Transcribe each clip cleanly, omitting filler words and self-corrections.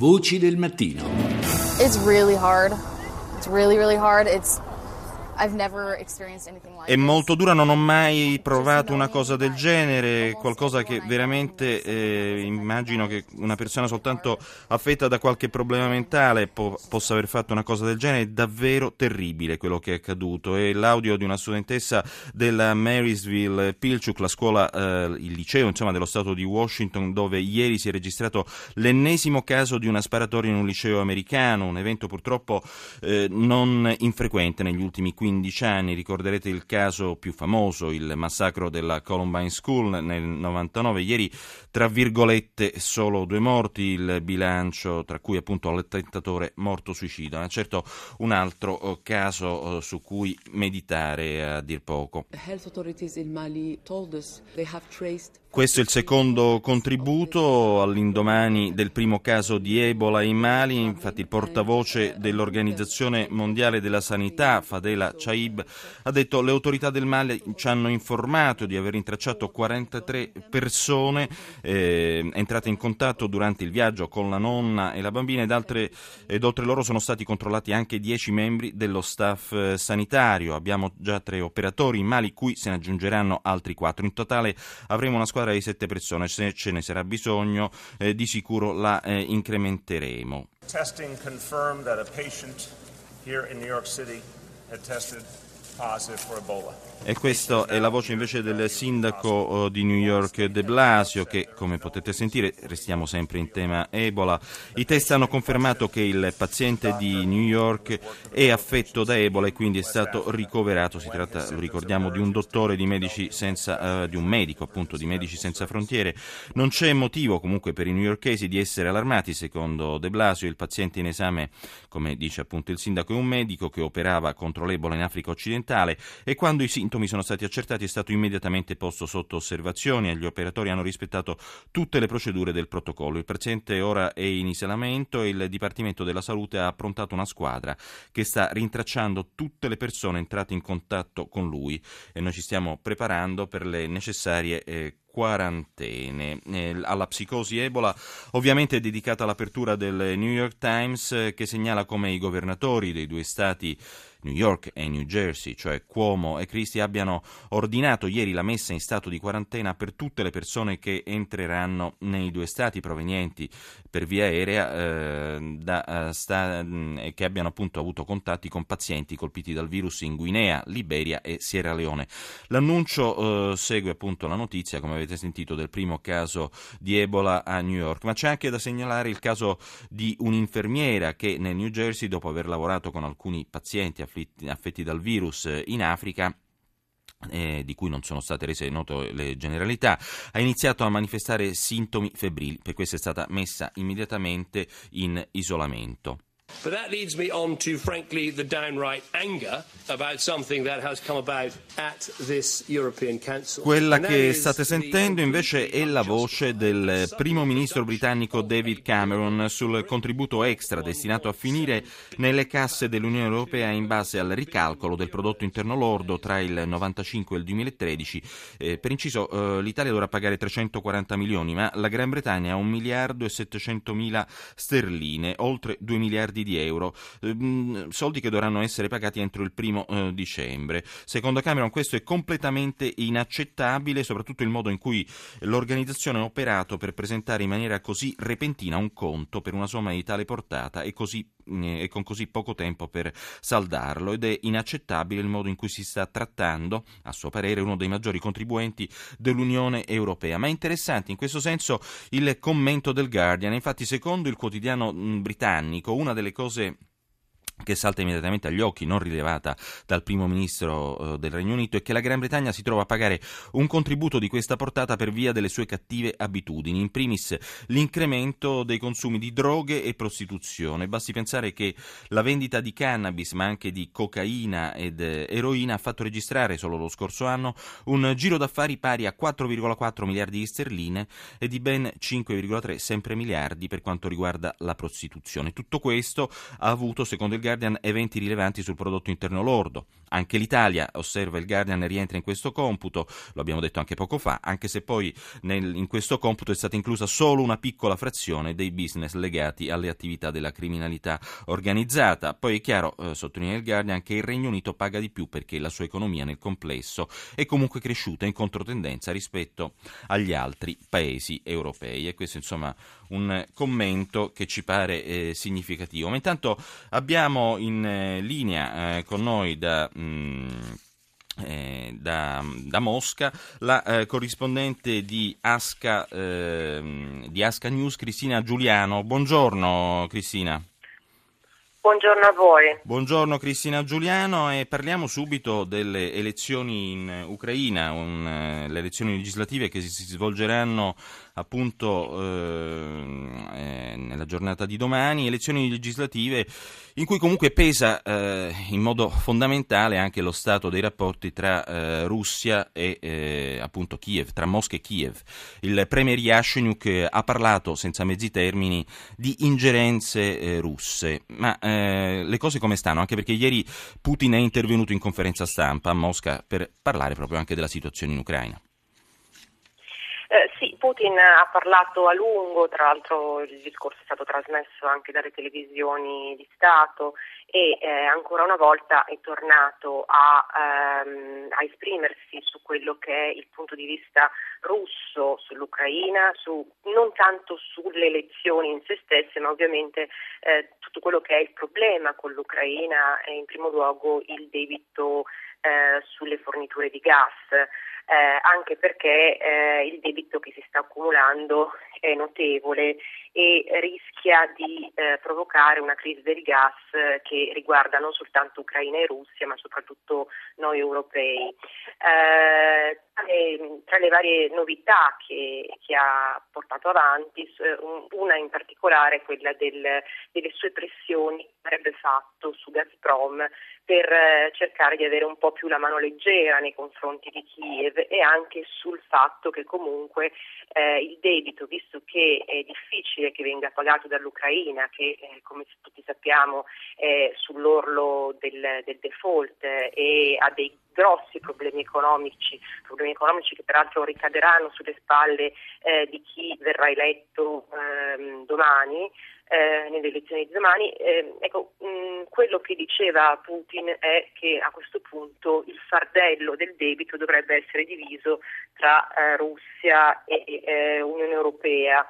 Voci del mattino. It's really hard. It's really hard. I've never experienced anything like this. È molto dura, non ho mai provato una cosa del genere, qualcosa che veramente immagino che una persona soltanto affetta da qualche problema mentale possa aver fatto una cosa del genere. È davvero terribile quello che è accaduto. È l'audio di una studentessa della Marysville Pilchuck, la scuola, il liceo insomma dello stato di Washington, dove ieri si è registrato l'ennesimo caso di una sparatoria in un liceo americano, un evento purtroppo non infrequente negli ultimi 15 anni. Ricorderete il caso più famoso, il massacro della Columbine School nel 99. Ieri, tra virgolette, solo 2 morti, il bilancio, tra cui appunto l'attentatore morto suicida. Ma certo un altro caso su cui meditare a dir poco. Questo è il secondo contributo all'indomani del primo caso di Ebola in Mali. Infatti il portavoce dell'Organizzazione Mondiale della Sanità, Fadela Chaib, ha detto: le autorità del Mali ci hanno informato di aver rintracciato 43 persone entrate in contatto durante il viaggio con la nonna e la bambina, ed oltre loro sono stati controllati anche 10 membri dello staff sanitario. Abbiamo già 3 operatori in Mali, cui se ne aggiungeranno altri 4. In totale avremo una squadra di 7 persone. Se ce ne sarà bisogno, di sicuro la incrementeremo. Testing confirmed that a patient here in New York City had tested positive for Ebola. E questa è la voce invece del sindaco di New York, De Blasio, che, come potete sentire, restiamo sempre in tema Ebola. I test hanno confermato che il paziente di New York è affetto da Ebola e quindi è stato ricoverato. Si tratta, lo ricordiamo, di un medico appunto di Medici Senza Frontiere. Non c'è motivo comunque per i newyorkesi di essere allarmati, secondo De Blasio. Il paziente in esame, come dice appunto il sindaco, è un medico che operava contro l'Ebola in Africa occidentale, e quando i sintomi sono stati accertati è stato immediatamente posto sotto osservazione e gli operatori hanno rispettato tutte le procedure del protocollo. Il paziente ora è in isolamento e il Dipartimento della Salute ha approntato una squadra che sta rintracciando tutte le persone entrate in contatto con lui, e noi ci stiamo preparando per le necessarie quarantene. Alla psicosi Ebola ovviamente è dedicata l'apertura del New York Times, che segnala come i governatori dei 2 stati, New York e New Jersey, cioè Cuomo e Christie, abbiano ordinato ieri la messa in stato di quarantena per tutte le persone che entreranno nei 2 stati, provenienti per via aerea che abbiano appunto avuto contatti con pazienti colpiti dal virus in Guinea, Liberia e Sierra Leone. L'annuncio segue appunto la notizia, come avete sentito, del primo caso di Ebola a New York, ma c'è anche da segnalare il caso di un'infermiera che nel New Jersey, dopo aver lavorato con alcuni pazienti affetti dal virus in Africa, di cui non sono state rese note le generalità, ha iniziato a manifestare sintomi febbrili. Per questo è stata messa immediatamente in isolamento. But that leads me on to, frankly, the downright anger about something that has come about at this European Council. Quella che state sentendo invece è la voce del primo ministro britannico David Cameron sul contributo extra destinato a finire nelle casse dell'Unione Europea in base al ricalcolo del prodotto interno lordo tra il 95 e il 2013. Per inciso, l'Italia dovrà pagare 340 milioni, ma la Gran Bretagna 1.700.000 sterline, oltre 2 miliardi di euro, soldi che dovranno essere pagati entro il primo dicembre. Secondo Cameron questo è completamente inaccettabile, soprattutto il modo in cui l'organizzazione ha operato per presentare in maniera così repentina un conto per una somma di tale portata e con così poco tempo per saldarlo, ed è inaccettabile il modo in cui si sta trattando, a suo parere, uno dei maggiori contribuenti dell'Unione Europea. Ma è interessante in questo senso il commento del Guardian. Infatti, secondo il quotidiano britannico, una delle cose che salta immediatamente agli occhi, non rilevata dal primo ministro del Regno Unito, è che la Gran Bretagna si trova a pagare un contributo di questa portata per via delle sue cattive abitudini, in primis l'incremento dei consumi di droghe e prostituzione. Basti pensare che la vendita di cannabis, ma anche di cocaina ed eroina, ha fatto registrare solo lo scorso anno un giro d'affari pari a 4,4 miliardi di sterline e di ben 5,3 sempre miliardi per quanto riguarda la prostituzione. Tutto questo ha avuto, secondo il Guardian eventi rilevanti sul prodotto interno lordo. Anche l'Italia, osserva il Guardian, rientra in questo computo, lo abbiamo detto anche poco fa, anche se poi in questo computo è stata inclusa solo una piccola frazione dei business legati alle attività della criminalità organizzata. Poi è chiaro, sottolinea il Guardian, che il Regno Unito paga di più perché la sua economia nel complesso è comunque cresciuta in controtendenza rispetto agli altri paesi europei. E questo insomma un commento che ci pare significativo. Ma intanto abbiamo in linea con noi da Mosca la corrispondente di ASCA News, Cristina Giuliano. Buongiorno Cristina. Buongiorno a voi. Buongiorno Cristina Giuliano, e parliamo subito delle elezioni in Ucraina, le elezioni legislative che si svolgeranno appunto nella giornata di domani, elezioni legislative in cui comunque pesa in modo fondamentale anche lo stato dei rapporti tra Russia e appunto Kiev, tra Mosca e Kiev. Il premier Yatsenyuk ha parlato senza mezzi termini di ingerenze russe, ma le cose come stanno? Anche perché ieri Putin è intervenuto in conferenza stampa a Mosca per parlare proprio anche della situazione in Ucraina. Sì, Putin ha parlato a lungo, tra l'altro il discorso è stato trasmesso anche dalle televisioni di Stato, e ancora una volta è tornato a esprimersi su quello che è il punto di vista russo sull'Ucraina, non tanto sulle elezioni in se stesse, ma ovviamente tutto quello che è il problema con l'Ucraina, e in primo luogo il debito sulle forniture di gas, anche perché il debito che si sta accumulando è notevole e rischia di provocare una crisi del gas che riguarda non soltanto Ucraina e Russia, ma soprattutto noi europei. Tra le varie novità che ha portato avanti, una in particolare è quella delle sue pressioni che avrebbe fatto su Gazprom per cercare di avere un po' più la mano leggera nei confronti di Kiev, e anche sul fatto che comunque il debito, visto che è difficile che venga pagato dall'Ucraina, che come tutti sappiamo è sull'orlo del default e ha dei grossi problemi economici che peraltro ricaderanno sulle spalle di chi verrà eletto domani, nelle elezioni di domani. Quello che diceva Putin è che a questo punto il fardello del debito dovrebbe essere diviso tra Russia e Unione Europea.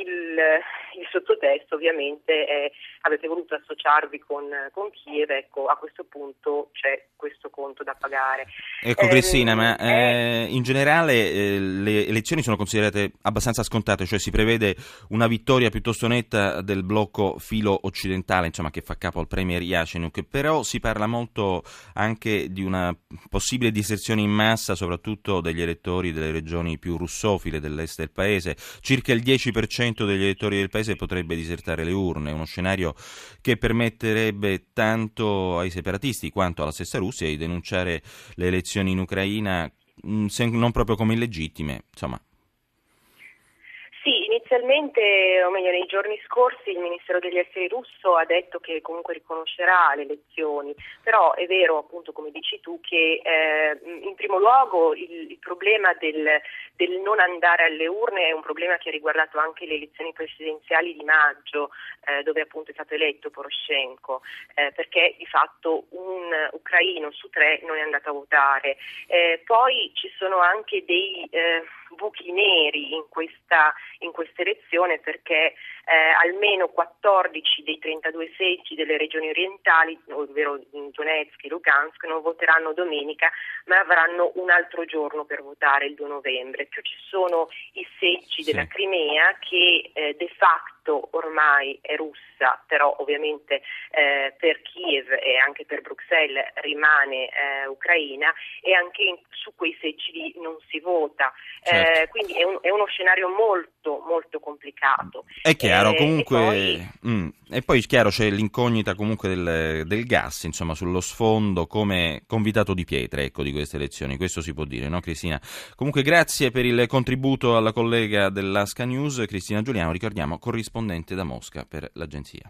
Il sottotesto ovviamente è: avete voluto associarvi con Kiev, ecco, a questo punto c'è questo conto da pagare. Ecco Cristina, ma in generale le elezioni sono considerate abbastanza scontate, cioè si prevede una vittoria piuttosto netta del blocco filo occidentale, insomma, che fa capo al premier Yatsenyuk, però si parla molto anche di una possibile diserzione in massa, soprattutto degli elettori delle regioni più russofile dell'est del paese. Circa il 10% degli elettori del paese potrebbe disertare le urne, uno scenario che permetterebbe tanto ai separatisti quanto alla stessa Russia di denunciare le elezioni in Ucraina, se non proprio come illegittime, insomma. Sì, inizialmente, o meglio nei giorni scorsi, il Ministero degli Esteri russo ha detto che comunque riconoscerà le elezioni, però è vero, appunto, come dici tu, che in primo luogo il problema del non andare alle urne è un problema che ha riguardato anche le elezioni presidenziali di maggio, dove appunto è stato eletto Poroshenko, perché di fatto un ucraino su 3 non è andato a votare. Poi ci sono anche dei buchi neri in questa elezione, perché almeno 14 dei 32 seggi delle regioni orientali, ovvero Donetsk e Lugansk, non voteranno domenica, ma avranno un altro giorno per votare, il 2 novembre. Più ci sono i seggi della Crimea, che de facto ormai è russa, però ovviamente per Kiev e anche per Bruxelles rimane ucraina, e anche su quei seggi lì non si vota. Certo. Quindi è uno scenario molto molto complicato. È chiaro, comunque. E poi è chiaro, c'è l'incognita comunque del gas, insomma, sullo sfondo come convitato di pietra, ecco, di queste elezioni. Questo si può dire, no Cristina? Comunque grazie per il contributo alla collega dell'ASCA News, Cristina Giuliano, ricordiamo corrispondente da Mosca per l'agenzia.